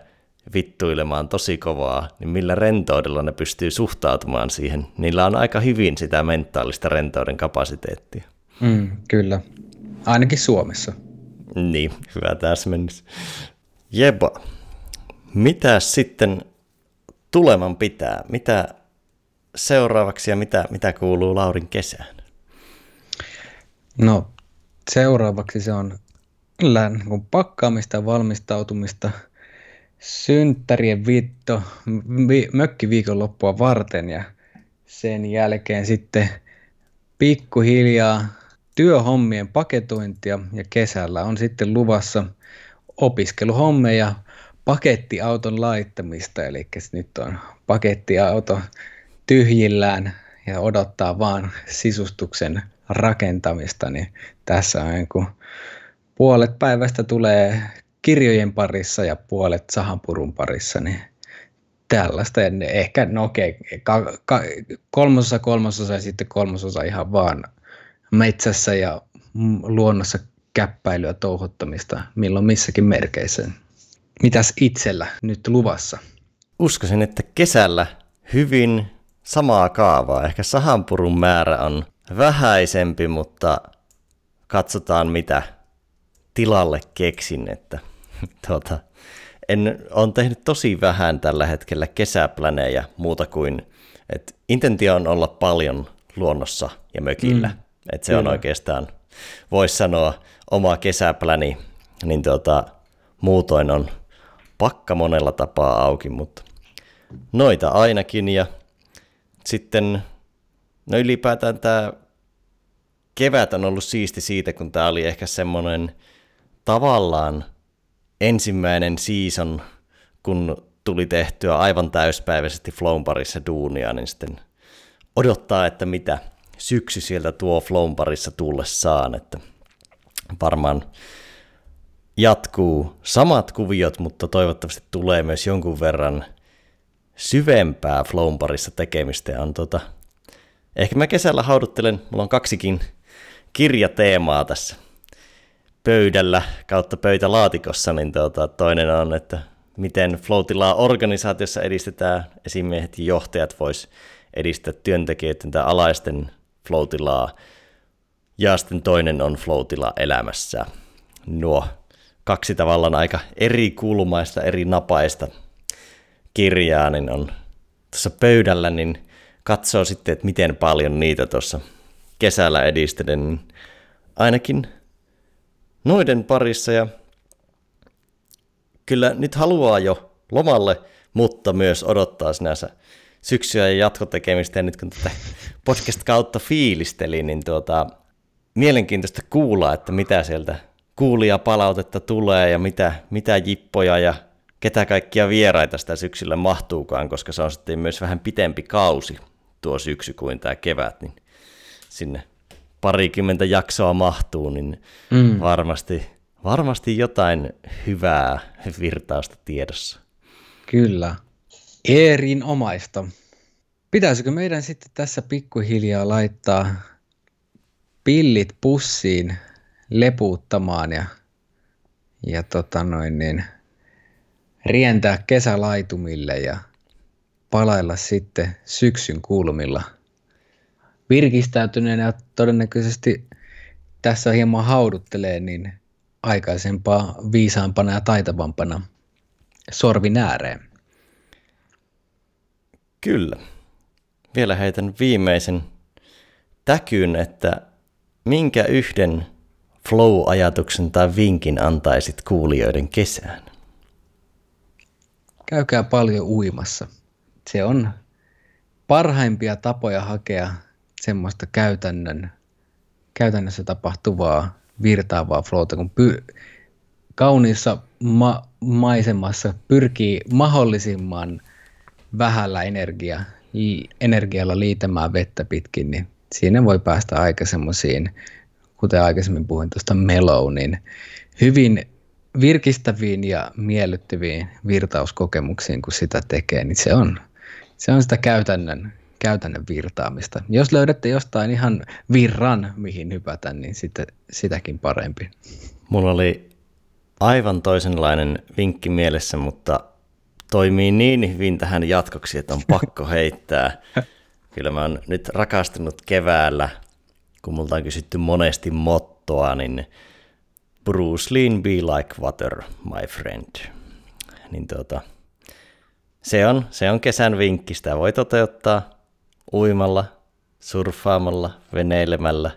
vittuilemaan tosi kovaa, niin millä rentoudella ne pystyy suhtautumaan siihen, niillä on aika hyvin sitä mentaalista rentouden kapasiteettia. Mm, kyllä, ainakin Suomessa. Niin, hyvä täsmennys. Jeba, mitä sitten tuleman pitää? Mitä seuraavaksi ja mitä kuuluu Laurin kesään? No seuraavaksi se on pakkaamista ja valmistautumista synttärien mökkiviikonloppua varten ja sen jälkeen sitten pikkuhiljaa työhommien paketointia ja kesällä on sitten luvassa opiskeluhommeja pakettiauton laittamista, eli nyt on pakettiauto tyhjillään ja odottaa vaan sisustuksen rakentamista, niin tässä on puolet päivästä tulee kirjojen parissa ja puolet sahanpurun parissa, niin tällaista, ja ehkä kolmasosa ja sitten kolmasosa ihan vaan metsässä ja luonnossa käppäilyä, touhottamista, milloin missäkin merkeissä. Mitäs itsellä nyt luvassa? Uskoisin, että kesällä hyvin samaa kaavaa. Ehkä sahanpurun määrä on vähäisempi, mutta katsotaan mitä tilalle keksin. Että, olen tehnyt tosi vähän tällä hetkellä kesäplaneja muuta kuin, että intentio on olla paljon luonnossa ja mökillä. Että se on oikeastaan, voisi sanoa, oma kesäpläni, niin muutoin on pakka monella tapaa auki, mutta noita ainakin. Ja sitten ylipäätään tämä kevät on ollut siisti siitä, kun tämä oli ehkä semmoinen tavallaan ensimmäinen season, kun tuli tehtyä aivan täyspäiväisesti Flown parissa duunia, niin sitten odottaa, että mitä syksy sieltä tuo Flown parissa tullessaan, että varmaan jatkuu samat kuviot, mutta toivottavasti tulee myös jonkun verran syvempää Flown parissa tekemistä. On ehkä mä kesällä hauduttelen, mulla on kaksikin kirjateemaa tässä pöydällä kautta pöytälaatikossa, niin toinen on, että miten Floutilla organisaatiossa edistetään, esimiehet ja johtajat vois edistää työntekijöiden tai alaisten Floutilaa, ja sitten toinen on Floutila elämässä. Nuo kaksi tavallaan aika eri kulmaista, eri napaista kirjaa, niin on tuossa pöydällä, niin katsoo sitten, että miten paljon niitä tuossa kesällä edistetään, niin ainakin noiden parissa. Ja kyllä nyt haluaa jo lomalle, mutta myös odottaa sinänsä syksyä ja jatkotekemistä, ja nyt kun tätä podcast kautta fiilistelin, niin mielenkiintoista kuulla, että mitä sieltä kuulijapalautetta tulee ja mitä jippoja ja ketä kaikkia vieraita sitä syksyllä mahtuukaan, koska se on sitten myös vähän pitempi kausi tuo syksy kuin tämä kevät, niin sinne parikymmentä jaksoa mahtuu, niin varmasti jotain hyvää virtausta tiedossa. Kyllä, erinomaista. Pitäisikö meidän sitten tässä pikkuhiljaa laittaa pillit pussiin lepuuttamaan ja rientää kesälaitumille ja palailla sitten syksyn kulmilla virkistäytyneenä ja todennäköisesti tässä hieman hauduttelee niin aikaisempaa viisaampana ja taitavampana sorvin ääreen. Kyllä. Vielä heitän viimeisen täkyn, että minkä yhden flow-ajatuksen tai vinkin antaisit kuulijoiden kesään? Käykää paljon uimassa. Se on parhaimpia tapoja hakea semmoista käytännössä tapahtuvaa virtaavaa flowta, kun kauniissa maisemassa pyrkii mahdollisimman vähällä energialla liitämään vettä pitkin, niin siinä voi päästä aika semmoisiin, kuten aikaisemmin puhuin tuosta mellow, niin hyvin virkistäviin ja miellyttäviin virtauskokemuksiin, kun sitä tekee, niin se on sitä käytännön virtaamista. Jos löydätte jostain ihan virran, mihin hypätä, niin sitten sitäkin parempi. Mulla oli aivan toisenlainen vinkki mielessä, mutta toimii niin hyvin tähän jatkoksi, että on pakko heittää. Kyllä mä oon nyt rakastunut keväällä, kun multa on kysytty monesti mottoa, niin Bruce Lee, be like water, my friend. Niin se on kesän vinkki, sitä voi toteuttaa uimalla, surffaamalla, veneilemällä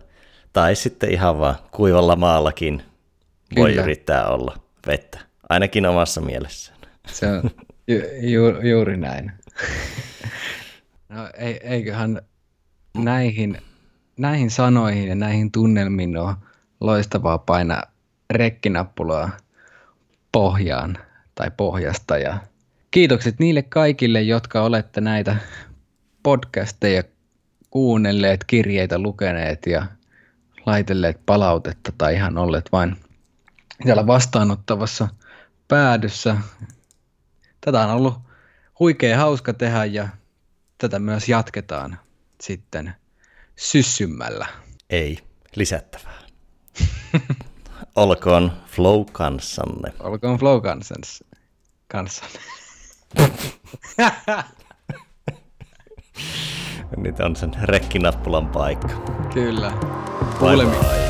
tai sitten ihan vaan kuivalla maallakin voi yrittää olla vettä, ainakin omassa mielessään. Se on juuri näin. No eiköhän näihin sanoihin ja näihin tunnelmiin ole loistavaa painaa rekkinappulaa pohjaan tai pohjasta. Ja kiitokset niille kaikille, jotka olette näitä podcasteja kuunnelleet, kirjeitä lukeneet ja laitelleet palautetta tai ihan olleet vain siellä vastaanottavassa päädyssä. Tätä on ollut huikea hauska tehdä ja tätä myös jatketaan sitten syssymmällä. Ei lisättävää. Olkoon flow kanssanne. Olkoon flow kanssanne. Nyt on sen rekkinappulan paikka. Kyllä. Kuulemiin.